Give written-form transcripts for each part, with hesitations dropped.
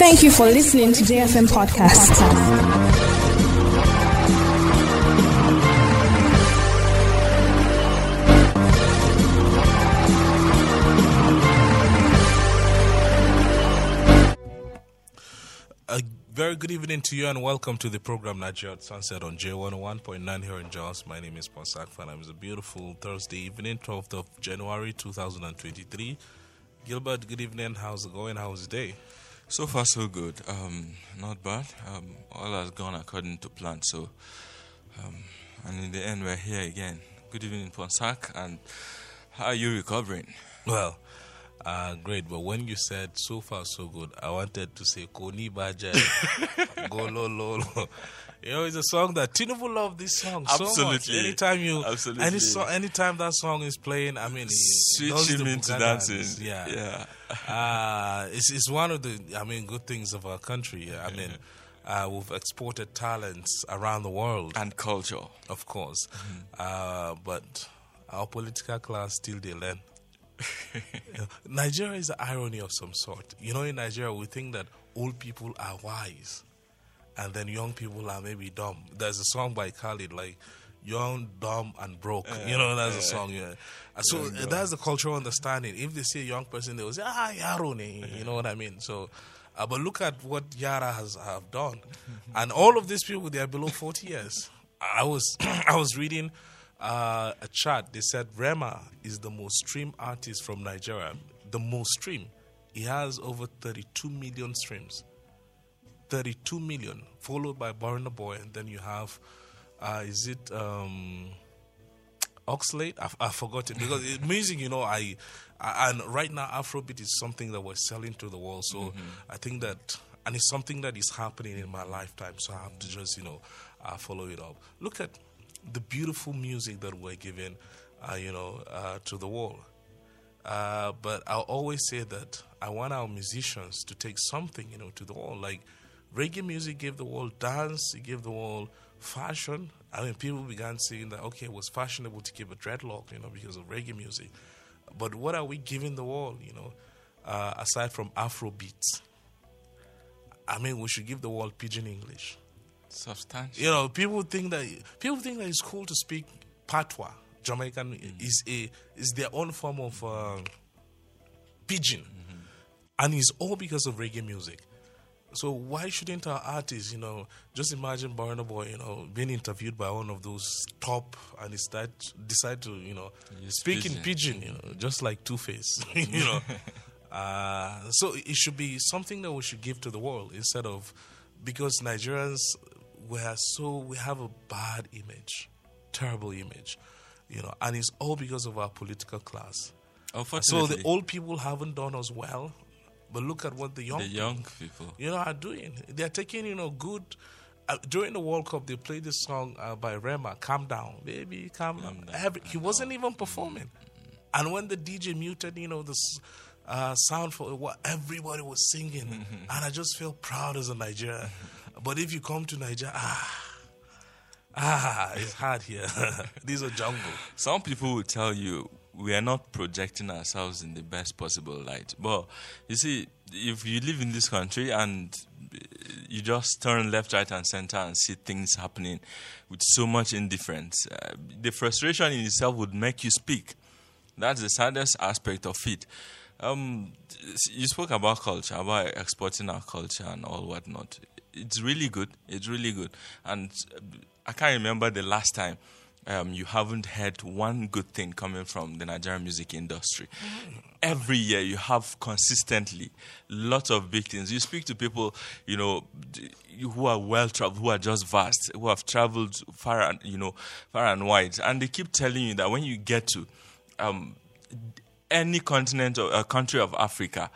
Thank you for listening to JFM Podcast. Very good evening to you and welcome to the program Niger Sunset on J 101.9 here in Jos. My name is Ponsak Fwan. It's a beautiful Thursday evening, 12th of January 2023. Gilbert, good evening. How's it going? How's the day? So far, so good. Not bad. All has gone according to plan. So, and in the end, we're here again. Good evening, Ponsak. And how are you recovering? Well, great, but when you said so far so good, I wanted to say Koni Baje, go lo lo lo. You know, it's a song that Tinubu loved this song so much. Anytime you, anytime that song is playing, I mean, switch him into dancing. Yeah. It's one of the, I mean, good things of our country. I mean, we've exported talents around the world and culture, of course. But our political class still they learn. Nigeria is an irony of some sort. You know, in Nigeria, we think that old people are wise and then young people are maybe dumb. There's a song by Khalid, like, young, dumb, and broke. You know, that's a song. Yeah. So that's the cultural understanding. If they see a young person, they will say, yaroni. You know what I mean? So, but look at what Yara have done. And all of these people, they are below 40 years. I was reading a chart. They said Rema is the most streamed artist from Nigeria. The most streamed. He has over 32 million streams. 32 million. Followed by Burna Boy. And then you have, Oxlade? I forgot it. Because it's amazing, you know, and right now Afrobeat is something that we're selling to the world. So I think that, and it's something that is happening in my lifetime. So I have to just, you know, follow it up. Look at the beautiful music that we're giving, to the world. But I'll always say that I want our musicians to take something, you know, to the world. Like reggae music gave the world dance, it gave the world fashion. I mean, people began saying that, okay, it was fashionable to keep a dreadlock, you know, because of reggae music. But what are we giving the world, you know, aside from Afrobeats? I mean, we should give the world pidgin English. Substantial. You know, people think that it's cool to speak patois. Jamaican is their own form of pidgin, and it's all because of reggae music. So why shouldn't our artists, you know, just imagine Burna Boy, you know, being interviewed by one of those top, and he decide to, you know, speak in pidgin, you know, just like Two-Face, you know. So it should be something that we should give to the world instead of, because Nigerians. We have a bad image, terrible image, you know, and it's all because of our political class. So the old people haven't done us well, but look at what the young people, you know, are doing. They are taking, you know, good. During the World Cup, they played this song by Rema, "Calm Down, Baby, Calm Down." He wasn't even performing, and when the DJ muted, you know, this sound for what everybody was singing, and I just feel proud as a Nigerian. But if you come to Nigeria, it's hard here. These are jungle. Some people will tell you we are not projecting ourselves in the best possible light. But you see, if you live in this country and you just turn left, right, and center and see things happening with so much indifference, the frustration in itself would make you speak. That's the saddest aspect of it. You spoke about culture, about exporting our culture and all whatnot. It's really good. It's really good. And I can't remember the last time you haven't heard one good thing coming from the Nigerian music industry. Every year you have consistently lots of big things. You speak to people, you know, who are well-traveled, who are just vast, who have traveled far and wide. And they keep telling you that when you get to any continent or a country of Africa,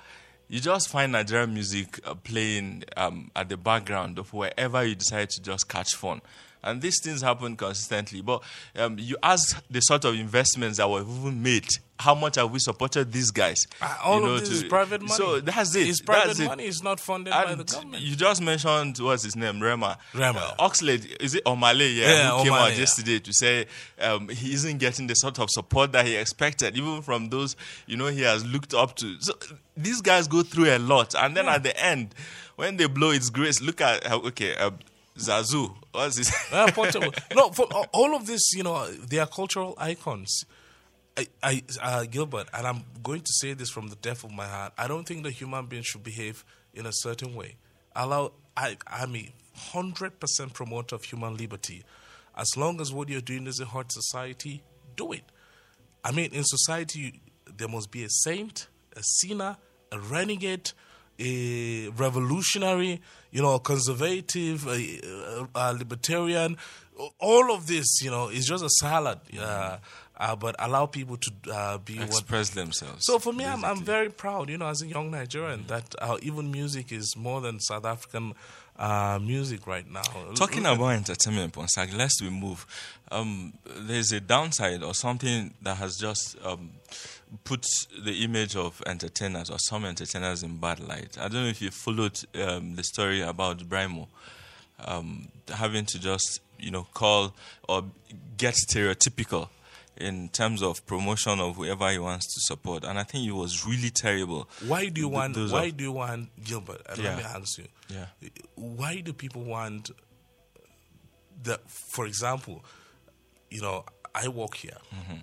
you just find Nigerian music playing at the background of wherever you decide to just catch fun. And these things happen consistently. But you ask the sort of investments that were even made. How much have we supported these guys? All of this is private money. So that's it. It's private money. It's not funded by the government. You just mentioned, what's his name? Rema. Oxlade, is it Omale? Who came out yesterday to say he isn't getting the sort of support that he expected, even from those, you know, he has looked up to. So these guys go through a lot. And then at the end, when they blow, it's grace. Look at Zazu. What's this? No, for all of this, you know, they are cultural icons. Gilbert, and I'm going to say this from the depth of my heart, I don't think the human being should behave in a certain way. I'm a 100% promoter of human liberty. As long as what you're doing is a hurt society, do it. I mean, in society, there must be a saint, a sinner, a renegade, a revolutionary, you know, a conservative, a libertarian. All of this, you know, is just a salad. But allow people to be express themselves. So for me, I'm very proud, you know, as a young Nigerian, that our even music is more than South African music right now. Talking about entertainment, Ponsak, lest we move, there's a downside or something that has just put the image of entertainers or some entertainers in bad light. I don't know if you followed the story about Brymo having to just, you know, call or get stereotypical in terms of promotion of whoever he wants to support, and I think it was really terrible. Why do you want? Why do you want Gilbert? Let me ask you. Yeah. Why do people want that? For example, you know, I work here. Mm-hmm.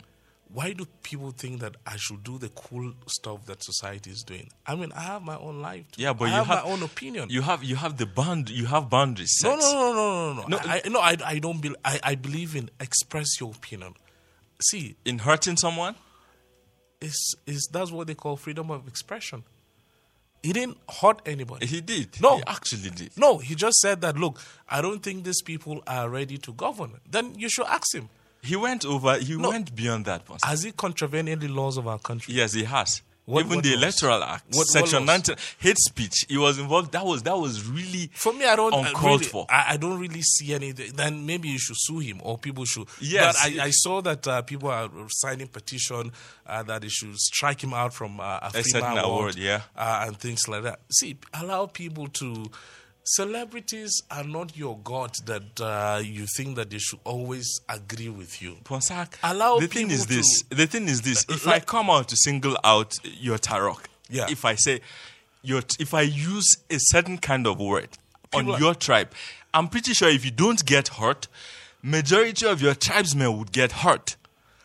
Why do people think that I should do the cool stuff that society is doing? I mean, I have my own life. Too. Yeah, but I have my own opinion. You have the band. You have boundaries. Set. No. I don't believe. I believe in express your opinion. See, in hurting someone, that's what they call freedom of expression. He didn't hurt anybody. He did. No, he actually did. No, he just said that. Look, I don't think these people are ready to govern. Then you should ask him. He went over. He went beyond that. Person. Has he contravened any laws of our country? Yes, he has. Even the Electoral Act, Section 19, hate speech. He was involved. That was really, for me, uncalled for. I don't really see anything. Then maybe you should sue him, or people should. Yes, but I saw that people are signing petition that they should strike him out from a award, and things like that. See, allow people to. Celebrities are not your god that you think that they should always agree with you. Ponsak, the thing is this. If I come out to single out your Tarok, if I say, if I use a certain kind of word on your tribe, I'm pretty sure if you don't get hurt, majority of your tribesmen would get hurt.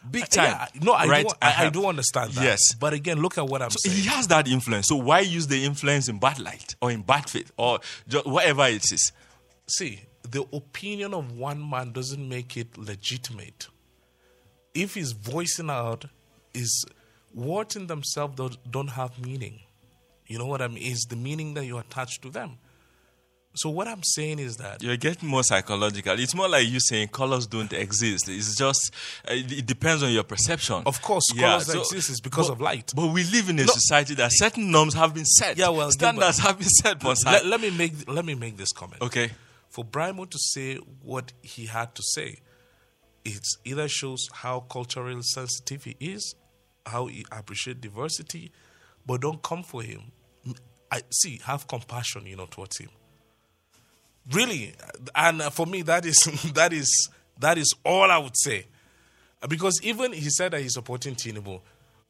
Big time. Yeah, no, I do understand that. Yes. But again, look at what I'm saying. He has that influence. So why use the influence in bad light or in bad faith or just whatever it is? See, the opinion of one man doesn't make it legitimate. If he's voicing out, words in themselves don't have meaning. You know what I mean? It's the meaning that you attach to them. So what I'm saying is that... You're getting more psychological. It's more like you saying colors don't exist. It's just... It depends on your perception. Of course, colors exist is because of light. But we live in a society that certain norms have been set. Yeah, well... Standards have been set. Let me make this comment. Okay. For Brymo to say what he had to say, it either shows how culturally sensitive he is, how he appreciates diversity, but don't come for him. Have compassion, you know, towards him. Really, and for me, that is all I would say, because even he said that he's supporting Tinubu,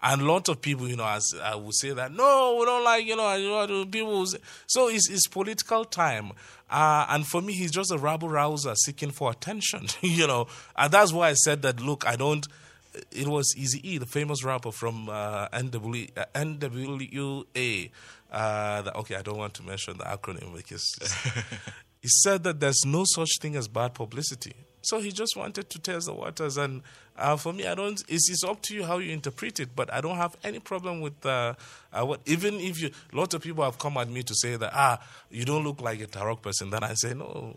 and a lot of people, you know, as I would say that no, we don't like, you know, people. So it's political time, and for me, he's just a rabble rouser seeking for attention, you know, and that's why I said that. Look, I don't. It was Eazy-E, the famous rapper from NWA. I don't want to mention the acronym because. He said that there's no such thing as bad publicity. So he just wanted to test the waters. And for me, I don't. It's up to you how you interpret it. But I don't have any problem with even if you. A lot of people have come at me to say that, you don't look like a Tarok person. Then I say, no,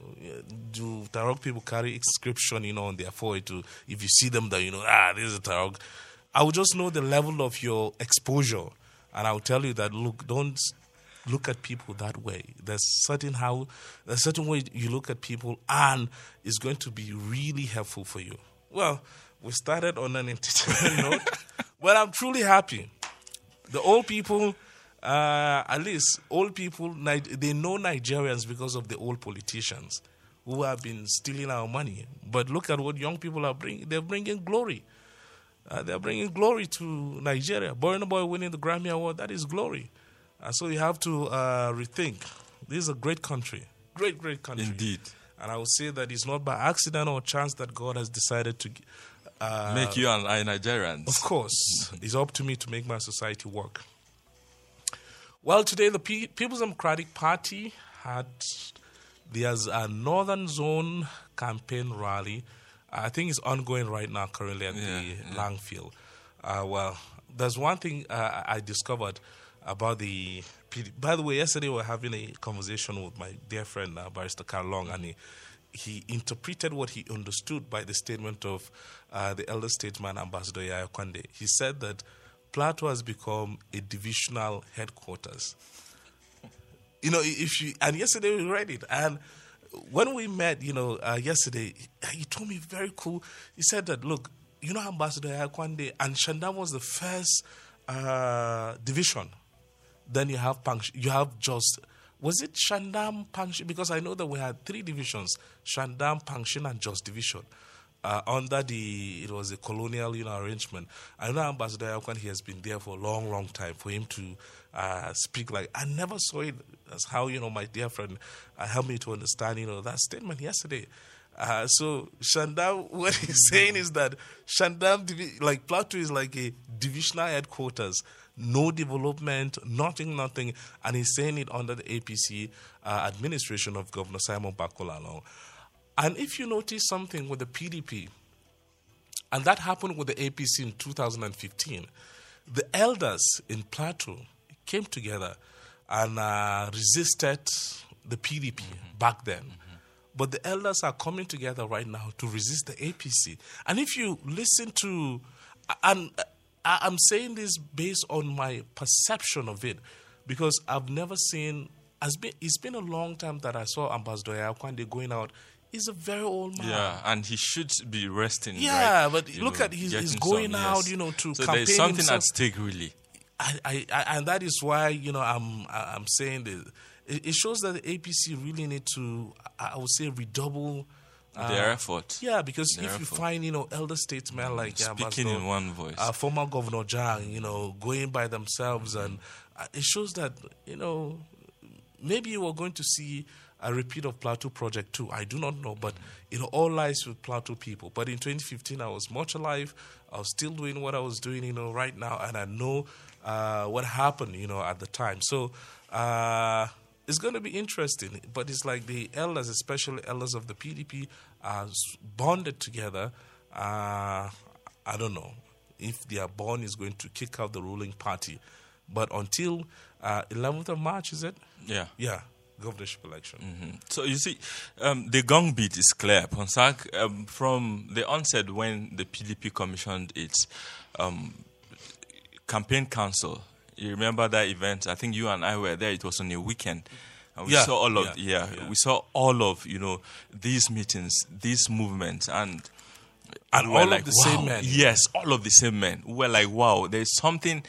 do Tarok people carry inscription, you know, on their forehead? If you see them, that you know, this is a Tarok. I will just know the level of your exposure. And I'll tell you that, look, don't look at people that way. There's certain way you look at people, and it's going to be really helpful for you. Well, we started on an entertainment note, but I'm truly happy. The old people, they know Nigerians because of the old politicians who have been stealing our money. But look at what young people are bringing. They're bringing glory. They're bringing glory to Nigeria. Burna Boy winning the Grammy Award, that is glory. So you have to rethink This is a great country. Great, great country. Indeed. And I would say that it's not by accident or chance that God has decided to... make you and I Nigerians. Of course. It's up to me to make my society work. Well, today the People's Democratic Party had... There's a Northern Zone campaign rally. I think it's ongoing right now currently at the Langfield. Well, there's one thing I discovered about the PDP. By the way, yesterday we were having a conversation with my dear friend, Barrister Carl Long, and he interpreted what he understood by the statement of the elder statesman, Ambassador Yahaya Kwande. He said that Plateau has become a divisional headquarters. You know, if you, and yesterday we read it, and when we met, yesterday, he told me very cool. He said that, look, Ambassador Yahaya Kwande, and Shendam was the first division. Then you have Punction, you have just, was it Shendam, Punction? Because I know that we had three divisions, Shendam, Punction, and just division. Under it was a colonial, arrangement. I know Ambassador Yahaya Kwande, he has been there for a long, long time for him to speak like, I never saw it as how, my dear friend helped me to understand, that statement yesterday. So Shendam, what he's saying is that Shendam, like Plateau is like a divisional headquarters, no development, nothing. And he's saying it under the APC administration of Governor Simon Bakulalong. And if you notice something with the PDP, and that happened with the APC in 2015, the elders in Plateau came together and resisted the PDP back then. Mm-hmm. But the elders are coming together right now to resist the APC. And if you listen to, and I'm saying this based on my perception of it, because I've never seen, it's been a long time that I saw Ambassador Yahaya Kwande going out. He's a very old man. Yeah, and he should be resting. Yeah, right? But he's going out, to so campaign. So there's something himself at stake, really. And that is why, I'm saying this. It shows that the APC really need to, I would say, redouble their effort. Yeah, because if you find, elder statesmen like speaking in one voice, former Governor Jang, going by themselves, and it shows that, maybe we're going to see a repeat of Plateau Project 2. I do not know, but all lies with Plateau people. But in 2015, I was much alive. I was still doing what I was doing, right now, and I know what happened, at the time. So it's going to be interesting. But it's like the elders, especially elders of the PDP, are bonded together. I don't know if their bond is going to kick out the ruling party. But until 11th of March, is it? Yeah. Yeah. Governorship election. Mm-hmm. So you see, the gong beat is clear, Ponsak. From the onset when the PDP commissioned its campaign council, you remember that event? I think you and I were there. It was on a weekend. And we saw all of we saw all of these meetings, these movements, and all of the same men. Yes, all of the same men. We're like, wow, there's something.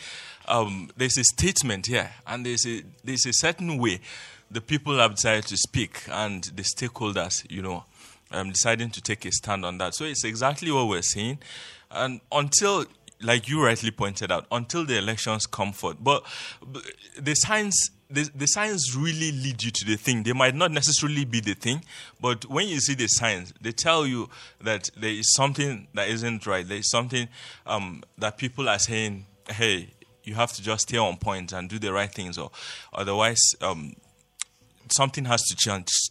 There's a statement here, and there's a certain way the people have decided to speak, and the stakeholders, deciding to take a stand on that. So it's exactly what we're seeing. And until, like you rightly pointed out, until the elections come forth. But the signs really lead you to the thing. They might not necessarily be the thing, but when you see the signs, they tell you that there is something that isn't right. There is something that people are saying, hey, you have to just stay on point and do the right things, or otherwise... something has to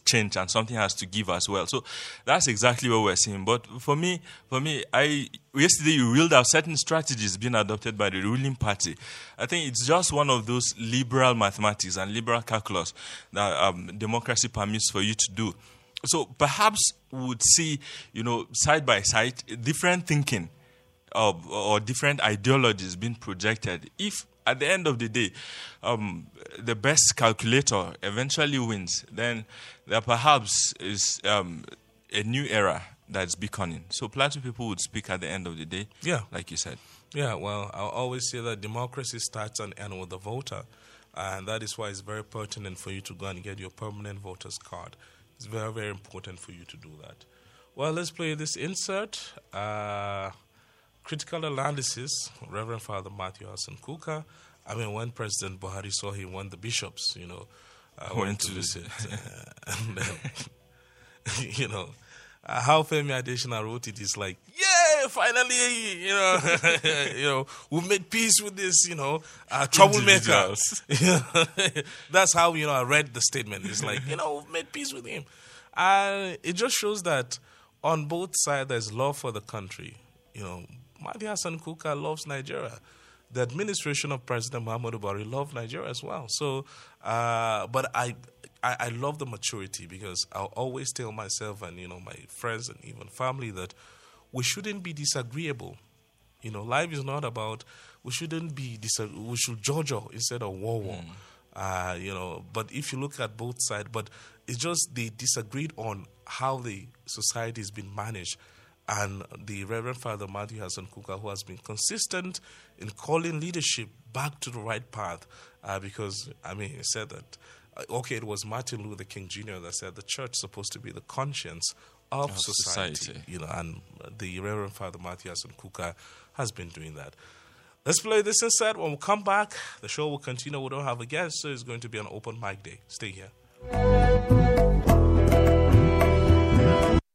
change, and something has to give as well. So that's exactly what we're seeing. But for me, yesterday you reeled out certain strategies being adopted by the ruling party. I think it's just one of those liberal mathematics and liberal calculus that democracy permits for you to do. So perhaps we would see, side by side, different thinking or different ideologies being projected if, at the end of the day, the best calculator eventually wins. Then there perhaps is a new era that's beckoning. So Plateau people would speak at the end of the day, like you said. Yeah, well, I always say that democracy starts and ends with the voter. And that is why it's very pertinent for you to go and get your permanent voter's card. It's very, very important for you to do that. Well, let's play this insert. Critical analysis, Reverend Father Matthew Hassan Kukah. When President Buhari saw he won the bishops, I went to visit. And then, you know, how Femi Adesina wrote it is like, yay, finally, you know, you know, we've made peace with this, you know, troublemakers. That's how, you know, I read the statement. It's like, you know, we've made peace with him. And it just shows that on both sides, there's love for the country. You know, Matthew Hassan Kukah loves Nigeria. The administration of President Muhammadu Buhari loved Nigeria as well. So, but I love the maturity, because I'll always tell myself and, you know, my friends and even family that we shouldn't be disagreeable. You know, life is not about, we shouldn't be, we should jojo instead of war. You know, but if you look at both sides, but it's just they disagreed on how the society has been managed. And the Reverend Father Matthew Hassan Kukah, who has been consistent in calling leadership back to the right path, because, I mean, he said that, okay, it was Martin Luther King Jr. that said the church is supposed to be the conscience of society. You know, and the Reverend Father Matthew Hassan Kukah has been doing that. Let's play this instead. When we come back, the show will continue. We don't have a guest, so it's going to be an open mic day. Stay here.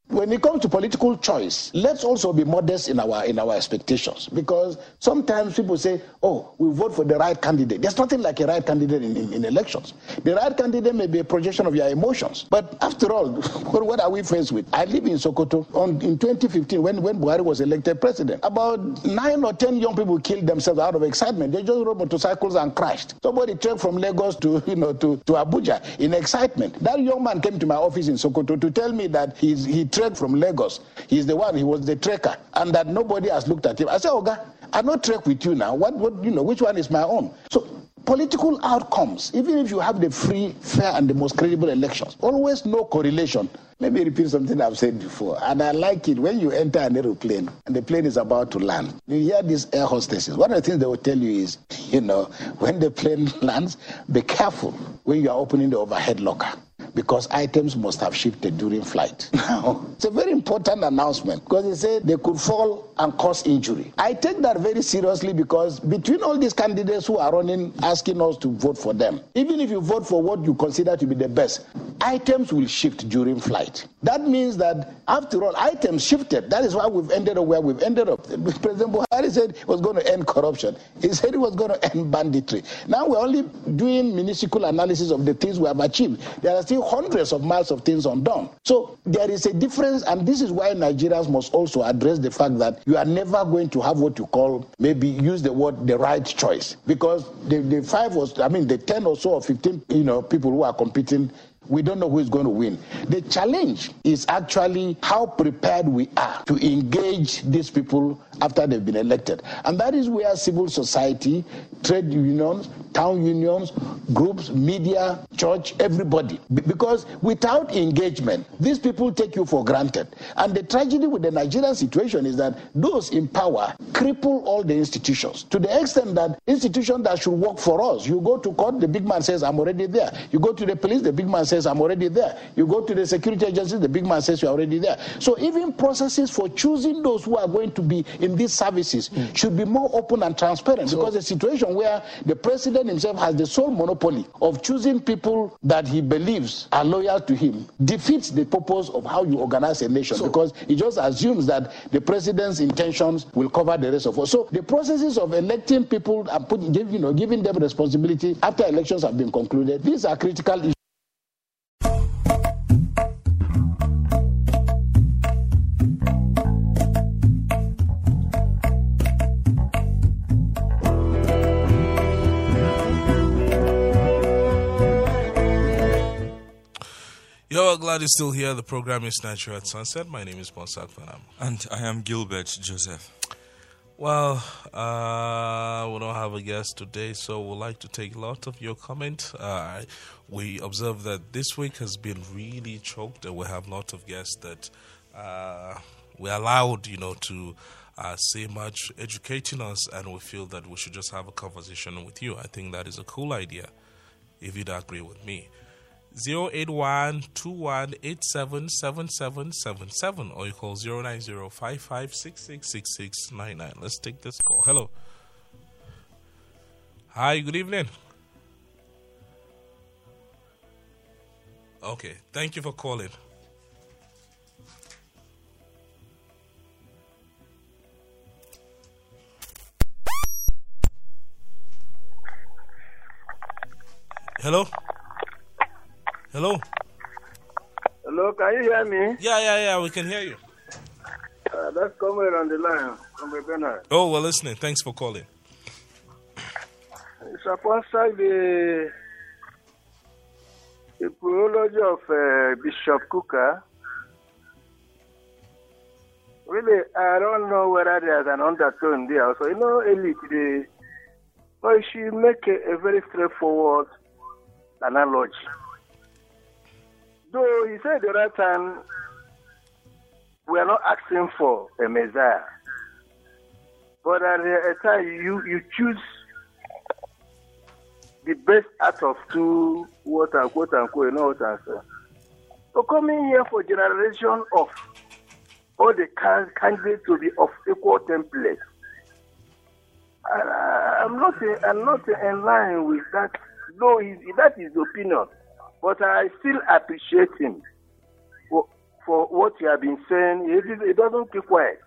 When it comes to political choice, let's also be modest in our expectations, because sometimes people say, oh, we vote for the right candidate. There's nothing like a right candidate in elections. The right candidate may be a projection of your emotions. But after all, what are we faced with? I live in Sokoto. In 2015, when Buhari was elected president, about 9 or 10 young people killed themselves out of excitement. They just rode motorcycles and crashed. Somebody trekked from Lagos to Abuja in excitement. That young man came to my office in Sokoto to tell me that he trekked from Lagos. He's the one, he was the trekker, and that nobody has looked at him. I said, Oga, I not trek with you now. What you know, which one is my own? So political outcomes, even if you have the free, fair, and the most credible elections, always no correlation. Let me repeat something I've said before, and I like it. When you enter an aeroplane and the plane is about to land, you hear these air hostesses. One of the things they will tell you is, you know, when the plane lands, be careful when you are opening the overhead locker, because items must have shifted during flight. Now, it's a very important announcement, because they said they could fall and cause injury. I take that very seriously, because between all these candidates who are running, asking us to vote for them, even if you vote for what you consider to be the best, items will shift during flight. That means that, after all, items shifted. That is why we've ended up where we've ended up. President Buhari said he was going to end corruption. He said he was going to end banditry. Now we're only doing minuscule analysis of the things we have achieved. There are still hundreds of miles of things undone. So there is a difference, and this is why Nigerians must also address the fact that you are never going to have what you call, maybe use the word, the right choice, because the 10 or so or 15, you know, people who are competing, we don't know who is going to win. The challenge is actually how prepared we are to engage these people after they've been elected. And that is where civil society, trade unions, town unions, groups, media, church, everybody. Because without engagement, these people take you for granted. And the tragedy with the Nigerian situation is that those in power cripple all the institutions, to the extent that institutions that should work for us, you go to court, the big man says, I'm already there. You go to the police, the big man says, I'm already there. You go to the security agency, the big man says, you're already there. So even processes for choosing those who are going to be in these services should be more open and transparent, because a situation where the president himself has the sole monopoly of choosing people that he believes are loyal to him defeats the purpose of how you organize a nation, because it just assumes that the president's intentions will cover the rest of us. So the processes of electing people and giving them responsibility after elections have been concluded, these are critical issues. Yo, glad you're still here. The program is Nigeria at Sunset. My name is Ponsak Fwan. And I am Gilbert Joseph. Well, we don't have a guest today, so we'd like to take a lot of your comments. We observe that this week has been really choked, and we have a lot of guests that we allowed, you know, to say much, educating us, and we feel that we should just have a conversation with you. I think that is a cool idea, if you'd agree with me. 081-2187-7777, or you call 090-5566-6699. Let's take this call. Hello. Hi, good evening. Okay, thank you for calling. Hello? Hello? Hello, can you hear me? Yeah, we can hear you. That's Comrade on the line, Comrade Bernard. Oh, we're listening. Thanks for calling. It's upon side the prologue of Bishop Kukah. Really, I don't know whether there's an undertone there. So, you know, elite, but she make a very straightforward analogy. Though he said the right time, we are not asking for a Messiah. But at the time, you choose the best out of two, quote-unquote, you know what I'm saying. So coming here for generation of all the candidates to be of equal template, I'm not in line with that. Though that is opinion, but I still appreciate him for what you have been saying. It doesn't keep quiet.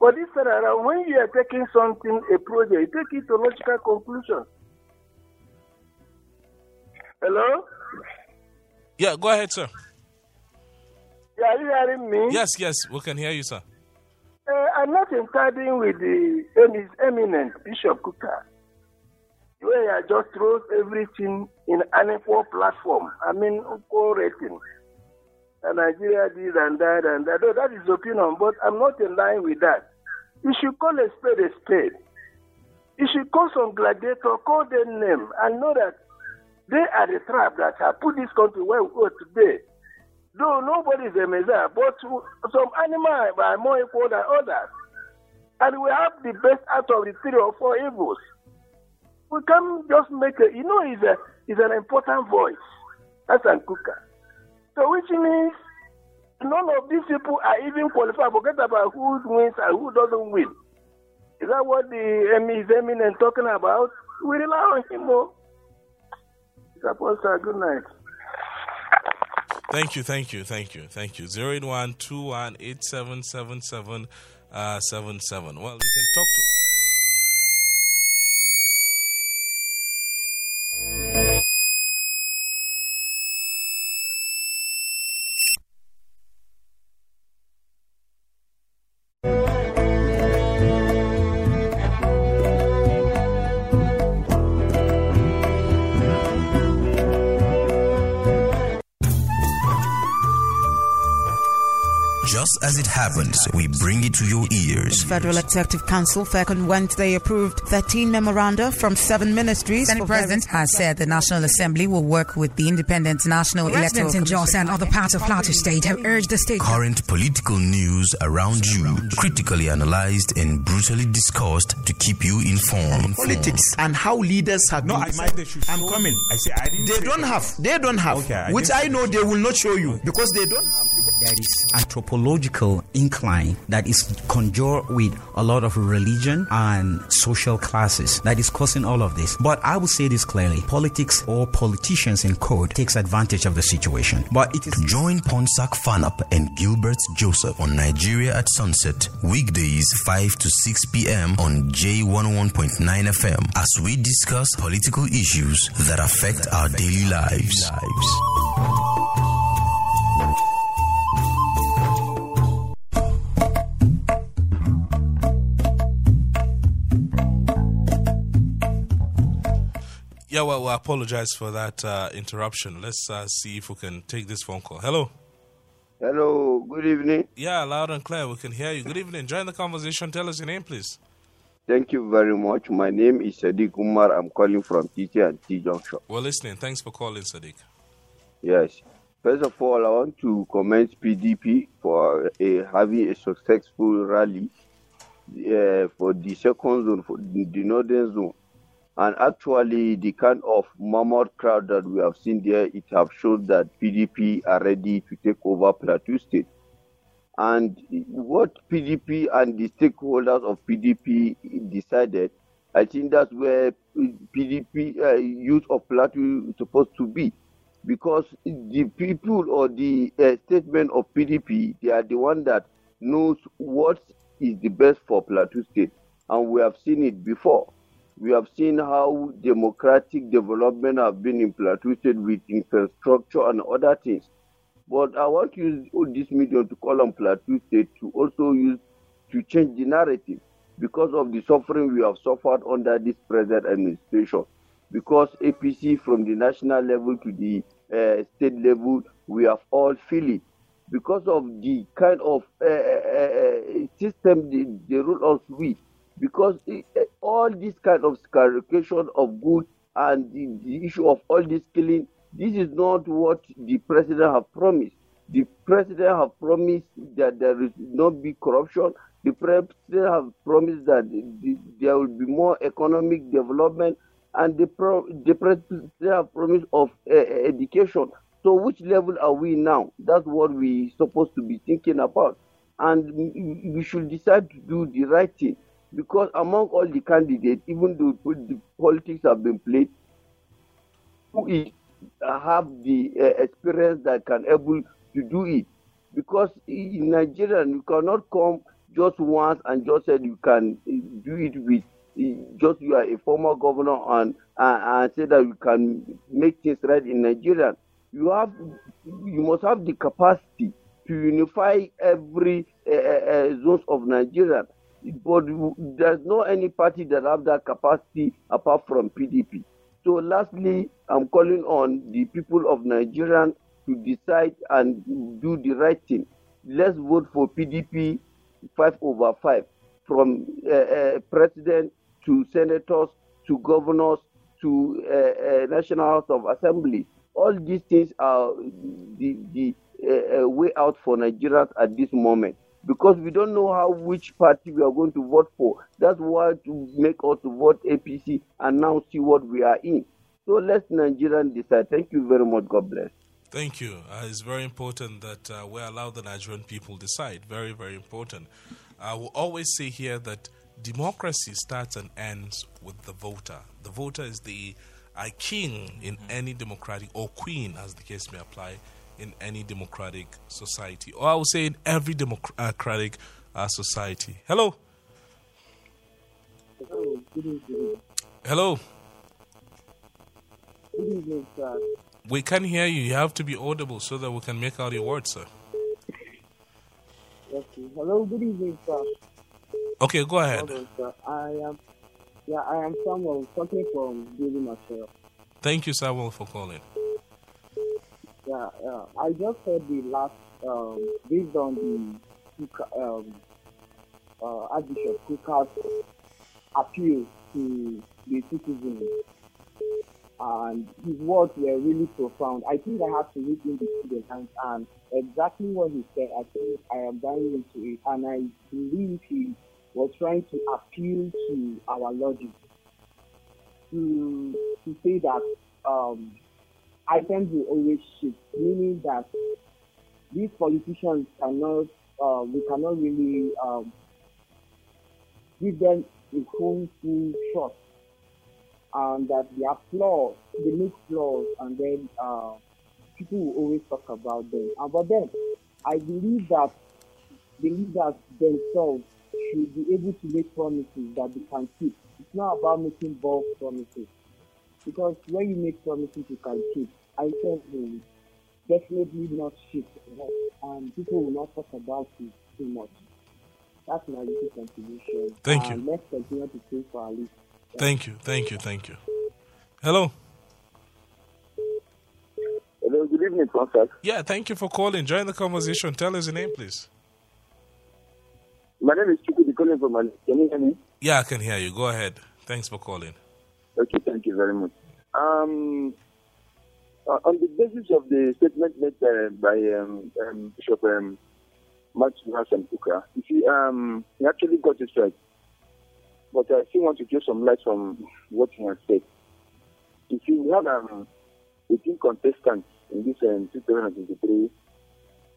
But this around, when you are taking something, a project, you take it to logical conclusion. Hello? Yeah, go ahead, sir. Yeah, are you hearing me? Yes, we can hear you, sir. I'm not entering with his eminent Bishop Kukah. Where I just throws everything in an equal platform. I mean, equal rating. And Nigeria did and that and that. That is opinion, but I'm not in line with that. You should call a spade a spade. You should call some gladiator, call their name, and know that they are the tribe that have put this country where we are today. Though nobody is a Messiah, but some animals are more equal than others. And we have the best out of the three or four evils. We can just make a, you know, is an important voice. That's Hassan Kukah. So which means none of these people are even qualified. Forget about who wins and who doesn't win. Is that what his eminent talking about? We rely on him more. It's a poster. Good night. Thank you. 08121877777. Well, you can talk to. As it happens, we bring it to your ears. The Federal Executive Council on Wednesday approved 13 memoranda from 7 ministries. Senate President has said the National Assembly will work with the Independent National Electoral Commission. Residents in Jos and other parts of Plateau State have urged the state. Current political news around you, critically analyzed and brutally discussed to keep you informed. Politics and how leaders have. No, I might. I'm coming. I say I didn't. They don't have. Okay, which I know they will not show you because they don't have. There is anthropological incline that is conjured with a lot of religion and social classes that is causing all of this. But I will say this clearly, politics or politicians in code takes advantage of the situation. But it is to join Ponsak Fwan and Gilbert Joseph on Nigeria at Sunset, weekdays 5 to 6 p.m. on J 101.9 FM as we discuss political issues that affect our daily lives. Yeah, well, we apologize for that interruption. Let's see if we can take this phone call. Hello. Hello, good evening. Yeah, loud and clear. We can hear you. Good evening. Join the conversation. Tell us your name, please. Thank you very much. My name is Sadiq Umar. I'm calling from TT and T Junction. We're listening. Thanks for calling, Sadiq. Yes. First of all, I want to commend PDP for having a successful rally for the second zone, for the northern zone. And actually, the kind of mammoth crowd that we have seen there, it have showed that PDP are ready to take over Plateau State. And what PDP and the stakeholders of PDP decided, I think that's where PDP youth of Plateau is supposed to be. because the people or the statement of PDP, they are the one that knows what is the best for Plateau State. And we have seen it before. We have seen how democratic development have been in Plateau State with infrastructure and other things. But I want to use all this medium to call on Plateau State to also use to change the narrative because of the suffering we have suffered under this present administration. Because APC from the national level to the state level, we have all feel it. Because of the kind of system they rule us with, because all this kind of scarcation of goods and the issue of all this killing, this is not what the president have promised. The president have promised that there will not be corruption. The president have promised that there will be more economic development, and the president have promised of education. So which level are we now? That's what we're supposed to be thinking about. And we should decide to do the right thing. Because among all the candidates, even though the politics have been played, who have the experience that can able to do it? Because in Nigeria, you cannot come just once and just said you can do it with just you are a former governor and say that you can make things right in Nigeria. You must have the capacity to unify every zone of Nigeria. But there's no any party that have that capacity apart from PDP. So lastly, I'm calling on the people of Nigeria to decide and do the right thing. Let's vote for PDP 5/5, from president to senators to governors to National House of Assembly. All these things are the way out for Nigerians at this moment. Because we don't know which party we are going to vote for. That's what make us vote APC and now see what we are in. So let Nigerians decide. Thank you very much. God bless. Thank you. It's very important that we allow the Nigerian people decide. Very, very important. I will always say here that democracy starts and ends with the voter. The voter is the king in any democratic, or queen, as the case may apply, in any democratic society, or I would say in every democratic society. Hello. Hello. Good evening. Hello. Good evening, sir. We can hear you. You have to be audible so that we can make out your words, sir. Okay. Hello. Good evening, sir. Okay, go ahead. Hello, sir. I am Samuel, talking from Daily Marshall. Thank you, Samuel, for calling. Yeah. I just heard the last, based on the Archbishop Kukah's appeal to the citizens, and his words were really profound. I think I have to read in the student, and exactly what he said, I think I am diving into it, and I believe he was trying to appeal to our logic to say that items will always shift, meaning that these politicians cannot, we cannot really give them a home full shot, and that they are flaws, they make flaws, and then people will always talk about them. But then, I believe that the leaders themselves should be able to make promises that they can keep. It's not about making bold promises. Because when you make promises you can keep, items will definitely not shift, and people will not talk about it too much. That's my little contribution. Thank you. Let's continue to pray for our leader. Thank you. Hello. Hello, good evening, Ponsak. Yeah, thank you for calling. Join the conversation. Tell us your name, please. My name is Chukwudi, calling from Mali. Can you hear me? Yeah, I can hear you. Go ahead. Thanks for calling. Okay, thank you very much. On the basis of the statement made by Bishop Matthew Hassan Kukah, you see, he actually got it right. But I still want to throw some light from what he has said. You see, we have 18 contestants in this 2023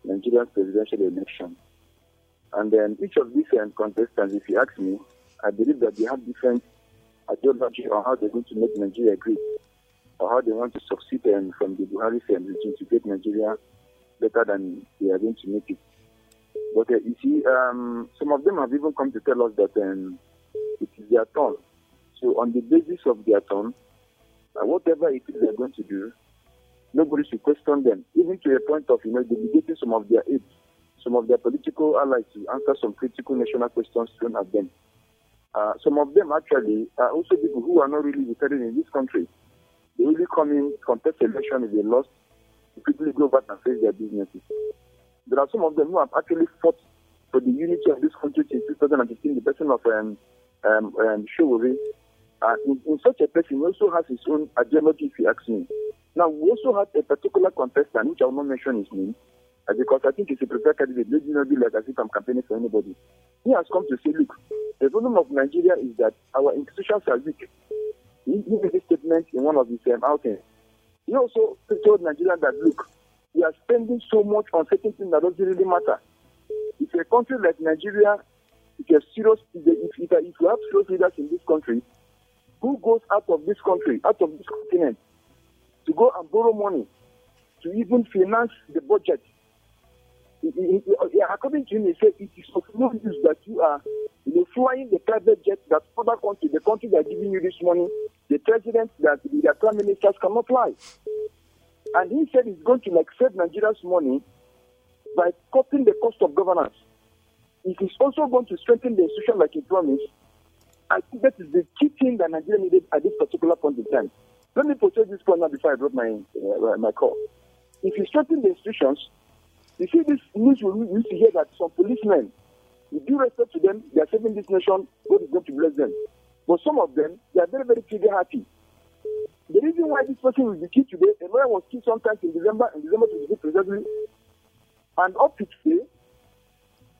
Nigerian presidential election. And then each of these contestants, if you ask me, I believe that they have different ideology on how they're going to make Nigeria great. or how they want to succeed from the Buhari family to get Nigeria better than they are going to make it. But you see, some of them have even come to tell us that it is their turn. So on the basis of their turn, whatever it is they're going to do, nobody should question them, even to a point of, delegating some of their aides, some of their political allies to answer some critical national questions thrown at them. Some of them actually are also people who are not really decided in this country. They only come in, contest election if they lost, to quickly go back and face their businesses. There are some of them who have actually fought for the unity of this country since 2015, the person of Owerri. In such a person, also has his own ideology, if you ask me. Now, we also had a particular contestant, which I will not mention his name, because I think it's a preferred candidate. Let me not be like as if I'm campaigning for anybody. He has come to say, look, the problem of Nigeria is that our institutions are weak. He made this statement in one of his outings. He also told Nigeria that, look, we are spending so much on certain things that doesn't really matter. If a country like Nigeria, if you have serious leaders in this country, who goes out of this country, out of this continent, to go and borrow money, to even finance the budget? According to him, he said, it is of no use that you are flying the private jet that other country, the country that are giving you this money, the president, that the prime ministers cannot fly. And he said he's going to save Nigeria's money by cutting the cost of governance. It is also going to strengthen the institution like he promised. I think that is the key thing that Nigeria needed at this particular point in time. Let me portray this point now before I drop my my call. If you strengthen the institutions, you see this news we used to hear that some policemen, with due respect to them, they are saving this nation, God is going to bless them. But some of them, they are very, very trigger happy. The reason why this person will be killed today, a lawyer was killed sometimes in December to precisely. And up to today,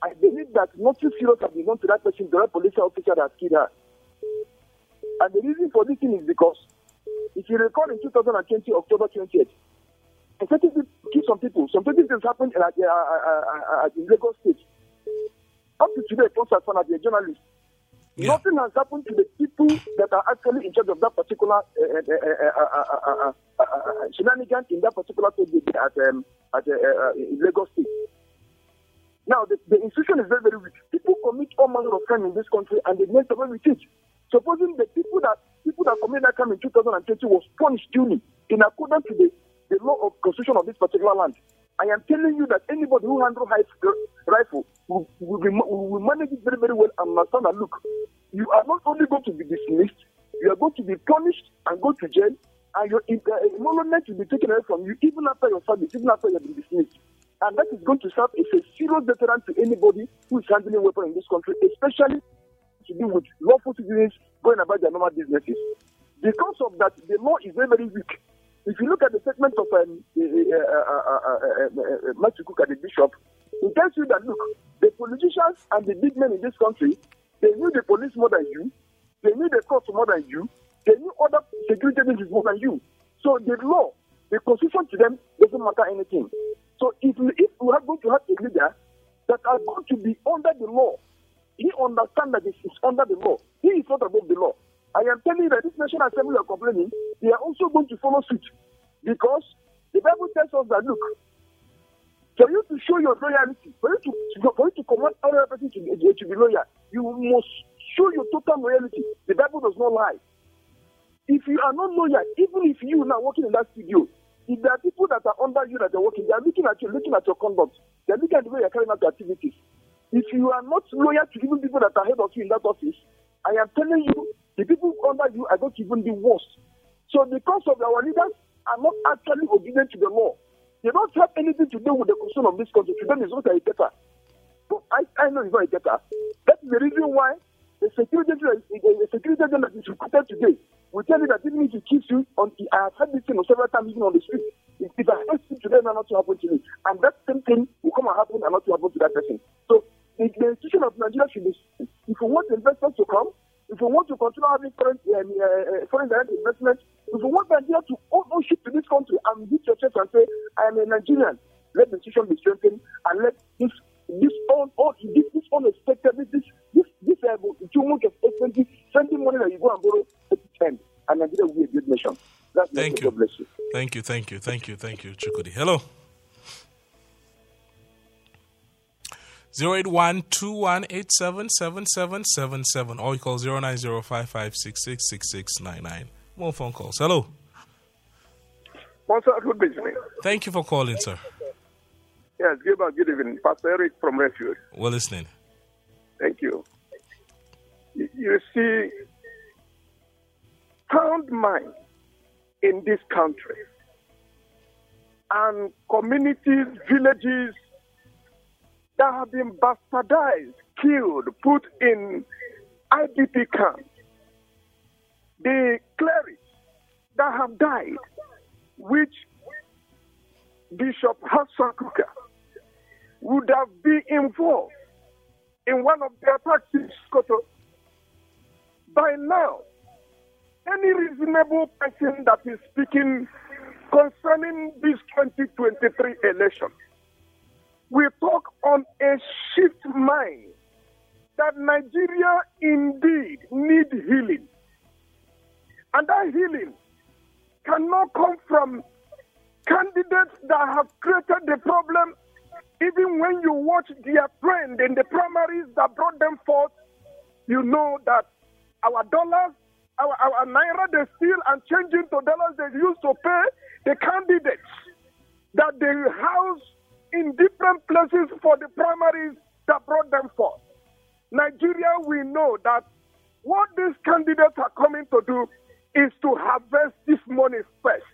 I believe that nothing serious has been done to that person, the right police officer that killed her. And the reason for this thing is because, if you recall, in 2020, October 28th, some things happened in Lagos State. Up to today, Ponsak Fwan, as a journalist, nothing has happened to the people that are actually in charge of that particular shenanigan in that particular state in Lagos State. Now, the institution is very, very weak. People commit all manner of crime in this country, and they make the way we teach. Supposing the people that commit that crime in 2020 was punished duly in accordance with the law of constitution of this particular land. I am telling you that anybody who handles rifle will manage it very, very well and understand that, look, you are not only going to be dismissed, you are going to be punished and go to jail, and your emolument will be taken away from you even after your service, even after you have been dismissed. And that is going to serve as a serious deterrent to anybody who is handling a weapon in this country, especially to do with lawful citizens going about their normal businesses. Because of that, the law is very, very weak. If you look at the statement of Matthew Kukah, the bishop, he tells you that, look, the politicians and the big men in this country, they knew the police more than you, they knew the courts more than you, they knew other security agencies more than you. So the law, the constitution to them doesn't matter anything. So if we are going to have a leader that are going to be under the law, he understands that this is under the law. He is not above the law. I am telling you that this National Assembly are complaining, they are also going to follow suit. Because the Bible tells us that, look, for you to show your loyalty, for you to command other person to be loyal, you must show your total loyalty. The Bible does not lie. If you are not loyal, even if you are now working in that studio, if there are people that are under you that are working, they are looking at your conduct. They are looking at the way you are carrying out your activities. If you are not loyal to even people that are ahead of you in that office, I am telling you, the people under you are going to even be worse. So because of our leaders are not actually obedient to the law, they don't have anything to do with the concern of this country. To them, it's not a debtor. But I know it's not a debtor. That's the reason why the security agent that is recruited today will tell you that they need to kiss you. I have heard this thing several times even on the street. If I ask you today, not to happen to me. And that same thing will come and happen and not to happen to that person. So the institution of Nigeria should be, if you want investors to come, if you want to continue having foreign direct investment, if you want Nigeria to own ownership to this country and hit your chest and say, I am a Nigerian, let the institution be strengthened and let this too much of expensive spending money that you go and borrow at the end, and Nigeria will be a good nation. That's Thank you. God bless you. Thank you, Chukudi. Hello. 081-2187-7777 or you call 090-5566-6699. More phone calls. Hello. Pastor, good evening. Thank you for calling, sir. Yes, Gilbert, good evening. Pastor Eric from Refuge. We're listening. Thank you. You see, sound mind in this country and communities, villages that have been bastardized, killed, put in IDP camps. The clerics that have died, which Bishop Hassan Kukah would have been involved in one of the attacks in Sokoto. By now, any reasonable person that is speaking concerning this 2023 election will talk on a shift mind that Nigeria indeed needs healing. And that healing cannot come from candidates that have created the problem. Even when you watch their trend in the primaries that brought them forth, you know that our dollars, our naira, they steal and change into dollars they used to pay the candidates that they house in different places for the primaries that brought them forth. Nigeria, we know that what these candidates are coming to do is to harvest this money first.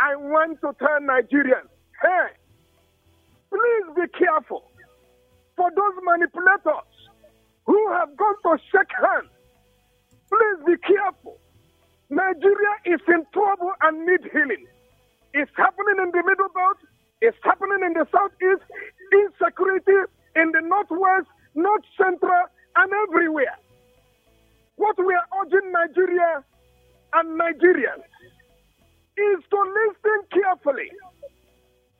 I want to tell Nigerians, hey, please be careful for those manipulators who have gone to shake hands. Please be careful. Nigeria is in trouble and needs healing. It's happening in the Middle Belt. It's happening in the Southeast. Insecurity in the Northwest, North Central, and everywhere. What we are urging Nigeria and Nigerians is to listen carefully.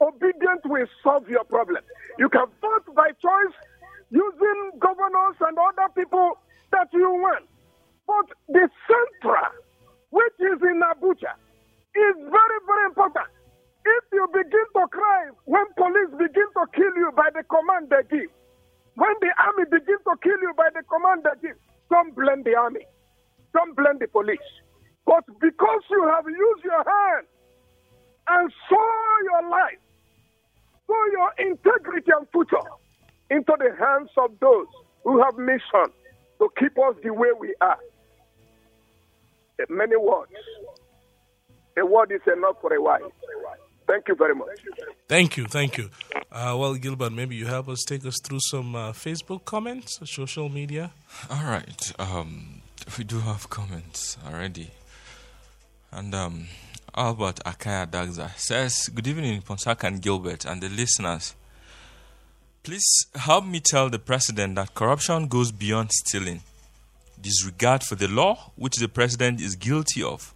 Obedience will solve your problem. You can vote by choice using governors and other people that you want. But the central, which is in Abuja, is very, very important. If you begin to cry when police begin to kill you by the command they give, when the army begins to kill you by the command they give, don't blame the army. Don't blame the police. But because you have used your hand and sold your life, sold your integrity and future into the hands of those who have mission to keep us the way we are. In many words. A word is enough for a while. Thank you very much. Thank you. Well, Gilbert, maybe you help us take us through some Facebook comments, social media. All right. We do have comments already. And Albert Akaya Dagza says, good evening, Ponsak and Gilbert and the listeners. Please help me tell the president that corruption goes beyond stealing. Disregard for the law, which the president is guilty of.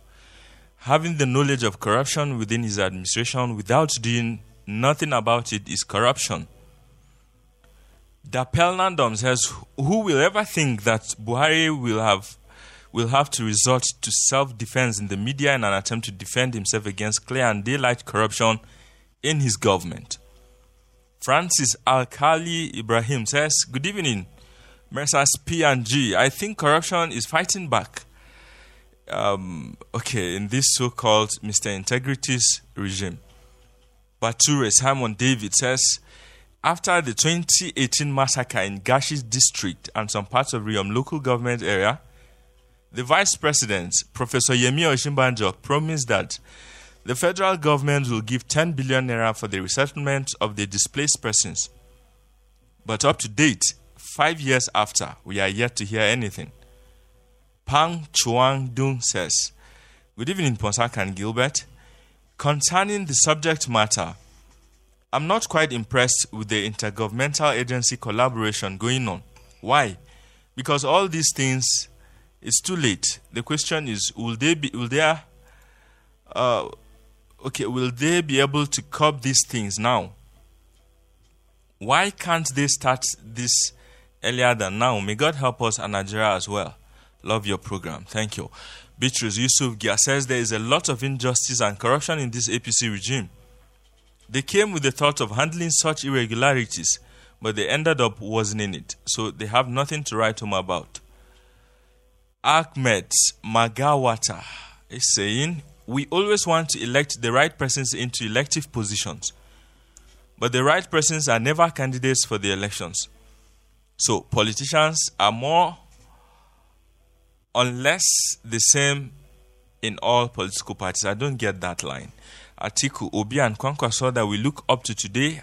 Having the knowledge of corruption within his administration without doing nothing about it is corruption. Dapel Nandom says, who will ever think that Buhari will have to resort to self-defense in the media in an attempt to defend himself against clear and daylight corruption in his government? Francis Alkali Ibrahim says, good evening, Messrs P&G. I think corruption is fighting back. In this so-called Mr. Integrity's regime. Bature Simon David says, after the 2018 massacre in Gashi district and some parts of Riom local government area, the Vice President, Professor Yemi Osinbanjo, promised that the federal government will give 10 billion naira for the resettlement of the displaced persons. But up to date, 5 years after, we are yet to hear anything. Pang Chuang Dung says, good evening, Ponsak and Gilbert. Concerning the subject matter, I'm not quite impressed with the intergovernmental agency collaboration going on. Why? Because all these things, it's too late. The question is, will they be able to curb these things now? Why can't they start this earlier than now? May God help us and Nigeria as well. Love your program. Thank you. Beatrice Yusuf Gia says there is a lot of injustice and corruption in this APC regime. They came with the thought of handling such irregularities, but they ended up wasn't in it, so they have nothing to write home about. Ahmed Magawata is saying, we always want to elect the right persons into elective positions, but the right persons are never candidates for the elections. So politicians are more unless the same in all political parties. I don't get that line. Atiku, Obi and Kwankwaso that we look up to today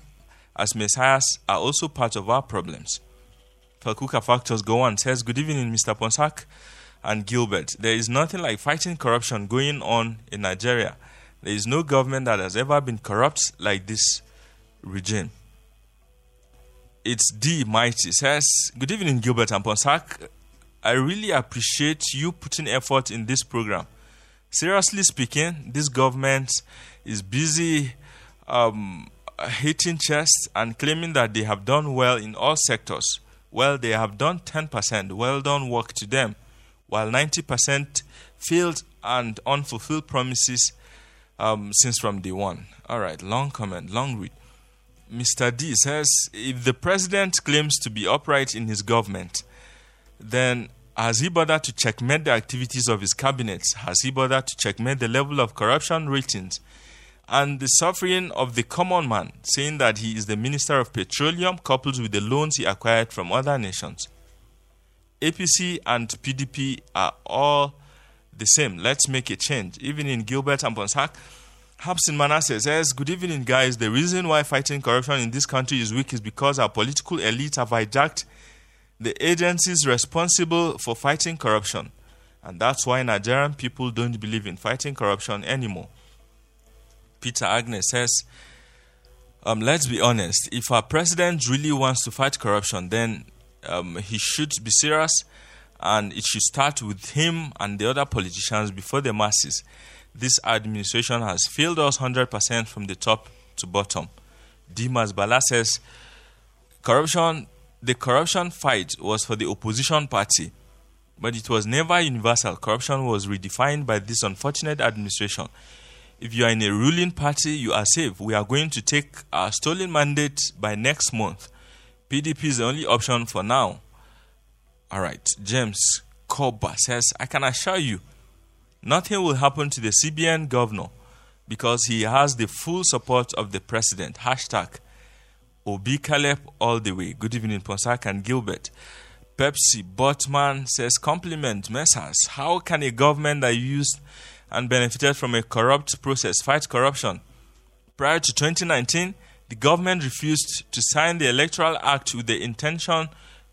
as messiahs are also part of our problems. Fakuka Factors go on says, good evening, Mr. Ponsak and Gilbert. There is nothing like fighting corruption going on in Nigeria. There is no government that has ever been corrupt like this regime. It's D. Mighty says, good evening, Gilbert and Ponsak. I really appreciate you putting effort in this program. Seriously speaking, this government is busy hitting chests and claiming that they have done well in all sectors. Well, they have done 10%. Well done work to them. While 90% failed and unfulfilled promises since from day one. All right, long comment, long read. Mr. D says, if the president claims to be upright in his government, then has he bothered to checkmate the activities of his cabinet? Has he bothered to checkmate the level of corruption ratings and the suffering of the common man, saying that he is the minister of petroleum coupled with the loans he acquired from other nations? APC and PDP are all the same. Let's make a change. Even in Gilbert and Ponsak, Hapsin Manasseh says, good evening, guys. The reason why fighting corruption in this country is weak is because our political elite have hijacked the agencies responsible for fighting corruption. And that's why Nigerian people don't believe in fighting corruption anymore. Peter Agnes says, let's be honest. If our president really wants to fight corruption, then he should be serious, and it should start with him and the other politicians before the masses. This administration has failed us 100% from the top to bottom. Dimas Bala says, the corruption fight was for the opposition party, but it was never universal. Corruption was redefined by this unfortunate administration. If you are in a ruling party, you are safe. We are going to take our stolen mandate by next month. PDP is the only option for now. All right. James Korba says, I can assure you, nothing will happen to the CBN governor because he has the full support of the president. # Obi Caleb all the way. Good evening, Ponsak and Gilbert. Pepsi Botman says, compliment, messers. How can a government that used and benefited from a corrupt process fight corruption? Prior to 2019, the government refused to sign the Electoral Act with the intention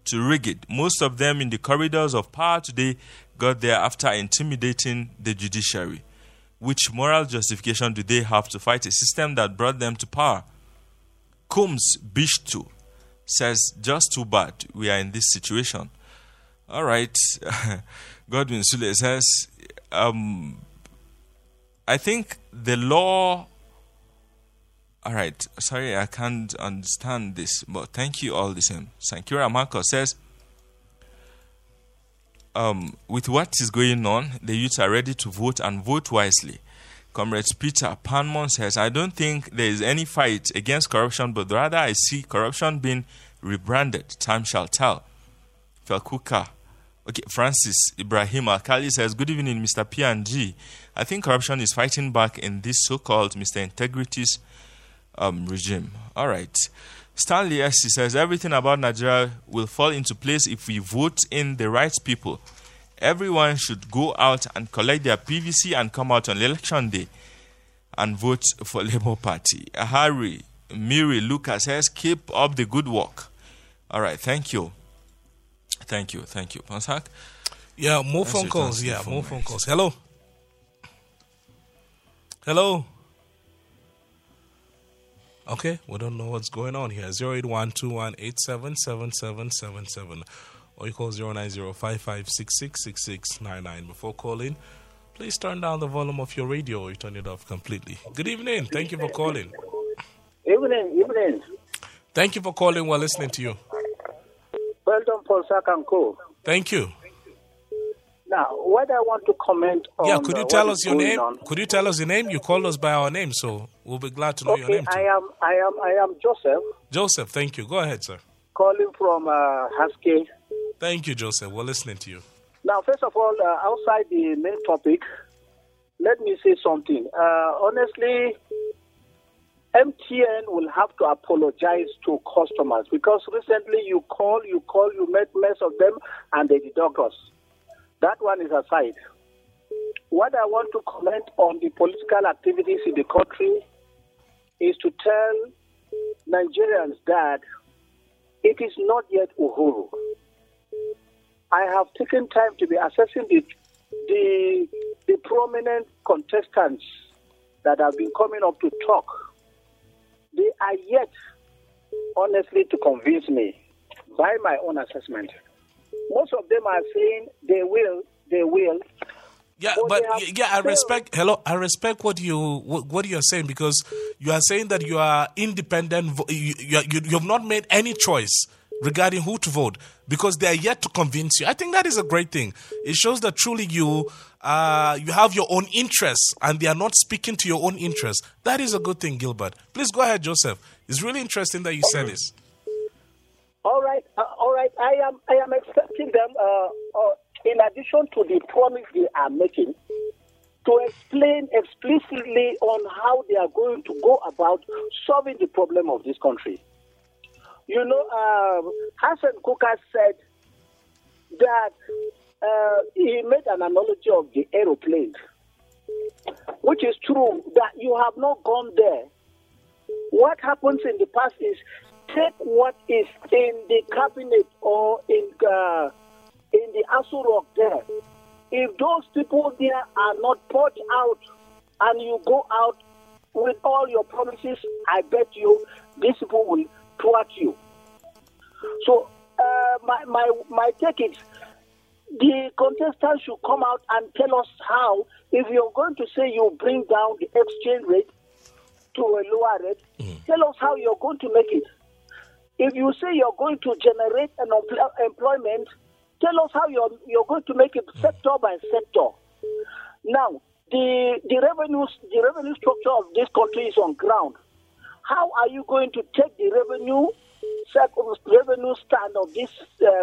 to rig it. Most of them in the corridors of power today got there after intimidating the judiciary. Which moral justification do they have to fight a system that brought them to power? Combs Bishtu says, just too bad we are in this situation. All right. Godwin Sule says, I think the law... All right. Sorry, I can't understand this, but thank you all the same. Sankira Marco says, with what is going on, the youth are ready to vote and vote wisely. Comrades Peter Panmon says, I don't think there is any fight against corruption, but rather I see corruption being rebranded. Time shall tell. Felkuka. Okay, Francis Ibrahim Akali says, good evening, Mr. P&G. I think corruption is fighting back in this so-called Mr. Integrity's regime. All right. Stanley S. says, everything about Nigeria will fall into place if we vote in the right people. Everyone should go out and collect their PVC and come out on election day and vote for Labour Party. Harry Miri Lucas says, keep up the good work. All right. Thank you. Thank you. Thank you. Ponsak? Yeah, more phone calls. Yeah, more phone calls. Hello. Hello. Okay, we don't know what's going on here. 08121877777 or you call 09055666699. Before calling, please turn down the volume of your radio or you turn it off completely. Good evening. Thank you for calling. Evening. Thank you for calling. We're listening to you. Well done, Ponsak and Co. Thank you. Now, what I want to comment on... Yeah, could you tell us your name? Could you tell us your name? You called us by our name, so we'll be glad to know your name too. I am Joseph. Joseph, thank you. Go ahead, sir. Calling from Haskell. Thank you, Joseph. We're listening to you. Now, first of all, outside the main topic, let me say something. Honestly, MTN will have to apologize to customers because recently you call, you make mess of them, and they deduct us. That one is aside. What I want to comment on the political activities in the country is to tell Nigerians that it is not yet Uhuru. I have taken time to be assessing the prominent contestants that have been coming up to talk. They are yet, honestly, to convince me by my own assessment. Most of them are saying they will. Yeah, but I respect. Hello, I respect what you are saying, because you are saying that you are independent. You have not made any choice regarding who to vote because they are yet to convince you. I think that is a great thing. It shows that truly you have your own interests and they are not speaking to your own interests. That is a good thing, Gilbert. Please go ahead, Joseph. It's really interesting that you said this. All right. I am expecting them, in addition to the promise they are making, to explain explicitly on how they are going to go about solving the problem of this country. You know, Hassan Kukah said that he made an analogy of the aeroplane, which is true, that you have not gone there. What happens in the past is take what is in the cabinet or in the Aso Rock there. If those people there are not put out and you go out with all your promises, I bet you these people will thwart you. So my take is the contestants should come out and tell us how, if you're going to say you bring down the exchange rate to a lower rate, tell us how you're going to make it. If you say you're going to generate an employment, tell us how you're going to make it sector by sector. Now, the revenue structure of this country is on ground. How are you going to take the revenue stand of this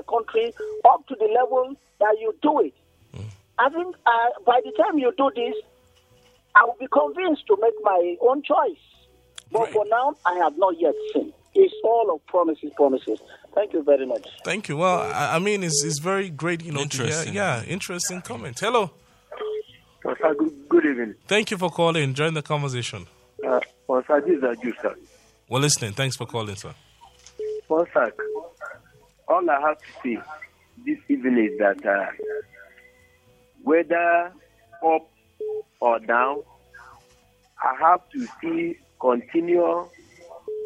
country up to the level that you do it? I think by the time you do this, I will be convinced to make my own choice. But for now, I have not yet seen. It's all of promises. Thank you very much. Thank you. Well, I mean, it's very great, you know. Interesting. Interesting comment. Hello. Good evening. Thank you for calling. Join the conversation. Ponsak, this is Aju, sir. We're listening. Thanks for calling, sir. Ponsak, all I have to say this evening is that whether up or down, I have to still continue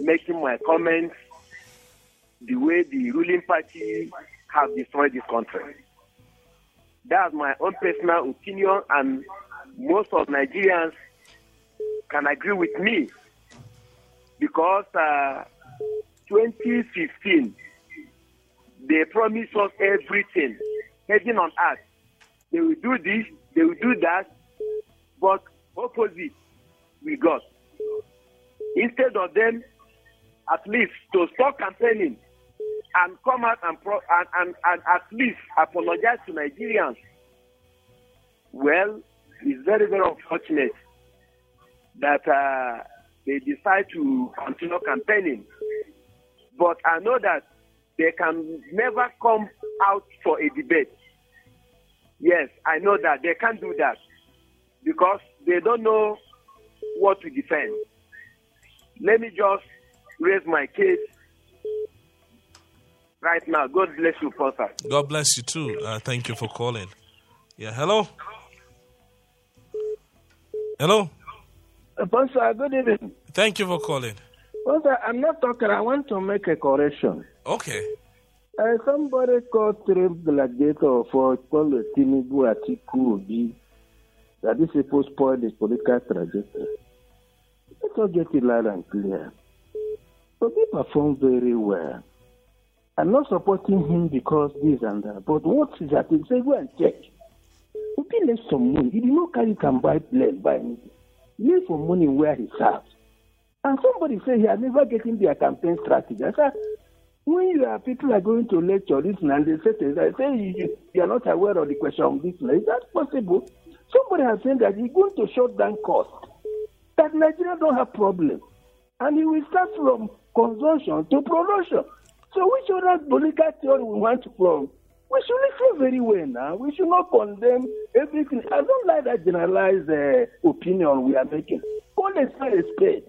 making my comments the way the ruling party have destroyed this country. That's my own personal opinion, and most of Nigerians can agree with me, because 2015, they promised us everything, heading on us. They will do this, they will do that, but opposite we got. Instead of them, at least to stop campaigning and come out and at least apologize to Nigerians. Well, it's very, very unfortunate that they decide to continue campaigning. But I know that they can never come out for a debate. Yes, I know that they can't do that because they don't know what to defend. Let me just raise my case right now. God bless you, Pastor. God bless you too. Thank you for calling. Yeah, hello. Hello. Pastor, good evening. Thank you for calling. Pastor, I'm not talking. I want to make a correction. Okay. Somebody called Trump gladiator for called Tinubu Atiku Obi that this is supposed to spoil his political trajectory. Let's all get it loud and clear. But he performed very well. I'm not supporting him because this and that. But what is that? Say, go and check. Obi left some money. He did not carry can buy blessed by me. He left some money where he serves. And somebody said he has never getting their campaign strategy. I said, when your people are going to lecture this and they say things, I say you are not aware of the question of this. Is that possible? Somebody has said that he's going to shut down cost. That Nigeria don't have problem. And he will start from consumption to production. So which other political theory we want from? We should listen very well now. We should not condemn everything. I don't like that generalized opinion we are making. Call a spade a spade.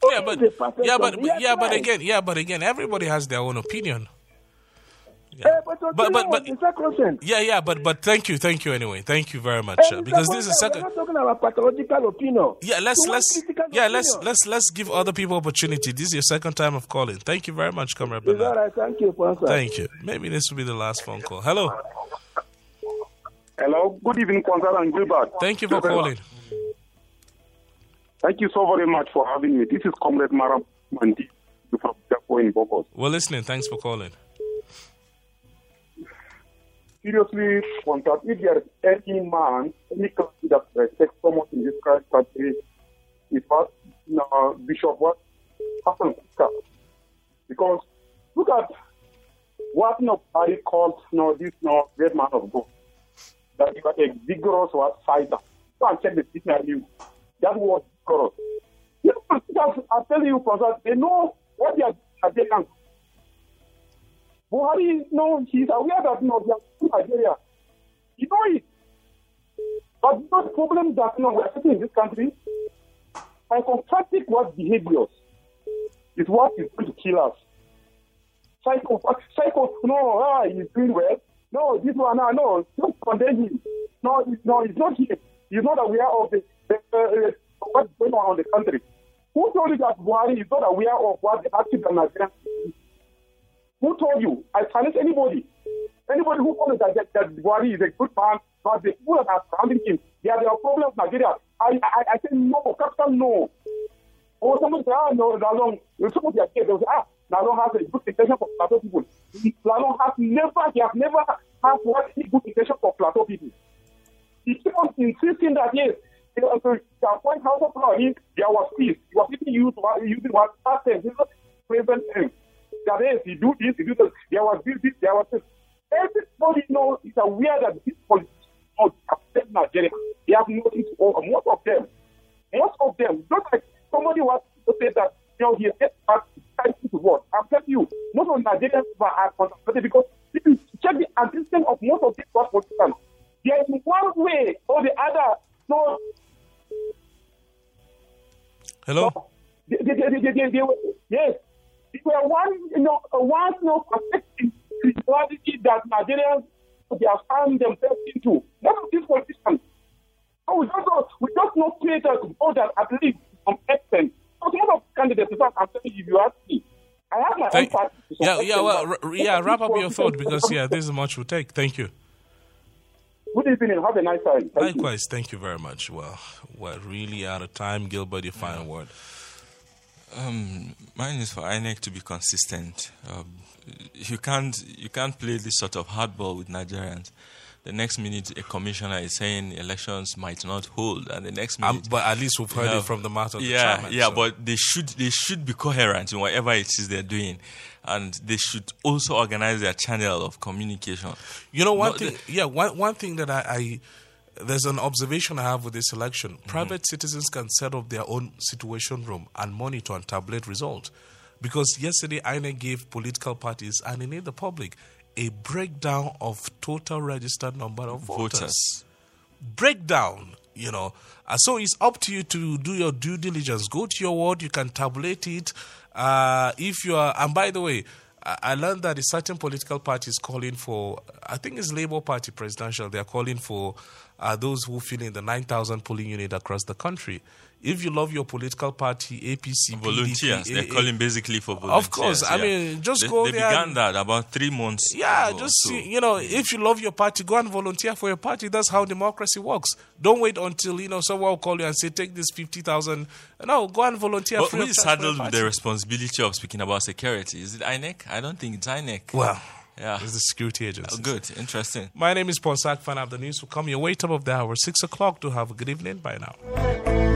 But again, everybody has their own opinion. But thank you anyway. Thank you very much, because this is second. We're not talking about pathological opinion. Let's give other people opportunity. This is your second time of calling. Thank you very much, Comrade Bernard. All right, thank you, Ponsak. Thank you. Maybe this will be the last phone call. Hello. Hello. Good evening, Ponsak and Gilbert. Thank you for calling. Thank you so very much for having me. This is Comrade Maram Mandi from Japo in Bogos. We're listening. Thanks for calling. Seriously, if there is any man, any country that respects someone in this country, it's what Bishop Hassan Kukah. Because look at what Buhari called this great man of God. That you got a vigorous fighter. Go and check the dictionary. That was vigorous. You know, I'm telling you, Professor, they know what they are doing. Buhari, he's aware that he has to Nigeria. You know it. But the problem that we are facing in this country, psychopathic behaviors is what is going to kill us. He's doing well. No, this one, no, don't condemn him. No, it's not him. He's not aware of what's going on in the country. Who told you that Buhari is not aware of what the active and Nigerian is? Who told you? I challenge anybody who told us that Buhari is a good man, but the people that are surrounding him, they are their problems, Nigeria. I say no, capital no. Or somebody say, Nalong, somebody has said, Nalong has a good intention for Plateau people. Nalong has never had what he good intention for Plateau people. He keeps on insisting that yes, the point house of law is there was peace. He was even using one past tense, present tense. That is, he do this, he do that. There was this. Everybody knows, is aware that these politicians upset Nigeria. They have nothing to offer. Most of them, just like somebody was to say that, he has time to vote. I'm telling you, most of Nigerians are concentrated because if you check the existence of most of these politicians, there is one way or the other. So, hello? So, yes. If we are one perspective reality that Nigerians they have found themselves into. None of these politicians. So we just not create a goal that at least some extent. Because none of the candidates I'm telling you, if you ask me, I have my own party. Wrap up your thought because this is much we take. Thank you. Good evening. Have a nice time. Likewise, thank you very much. Well, we're really out of time. Gilbert, your final word. Mine is for INEC to be consistent. You can't play this sort of hardball with Nigerians. The next minute, a commissioner is saying elections might not hold, and the next minute, but at least we've heard it from the mouth of the chairman. Yeah, so. But they should be coherent in whatever it is they're doing, and they should also organize their channel of communication. One thing that I there's an observation I have with this election. Private citizens can set up their own situation room and monitor and tabulate results. Because yesterday, INEC gave political parties and indeed the public a breakdown of total registered number of voters. Breakdown. So it's up to you to do your due diligence. Go to your ward, you can tabulate it. And by the way, I learned that a certain political party is calling for, I think it's Labour Party presidential, they are calling for those who fill in the 9,000 polling unit across the country. If you love your political party, APC, volunteers, PDP, they're calling basically for volunteers. Of course, go there. They began that about 3 months ago. If you love your party, go and volunteer for your party. That's how democracy works. Don't wait until, someone will call you and say, take this 50,000. No, go and volunteer for your party. Who is saddled with the responsibility of speaking about security? Is it INEC? I don't think it's INEC. Well, Yeah. It's the security agency. Oh, good. Interesting. My name is Ponsak Fwan. I have the news will come your way top of the hour, 6 o'clock. Do have a good evening by now.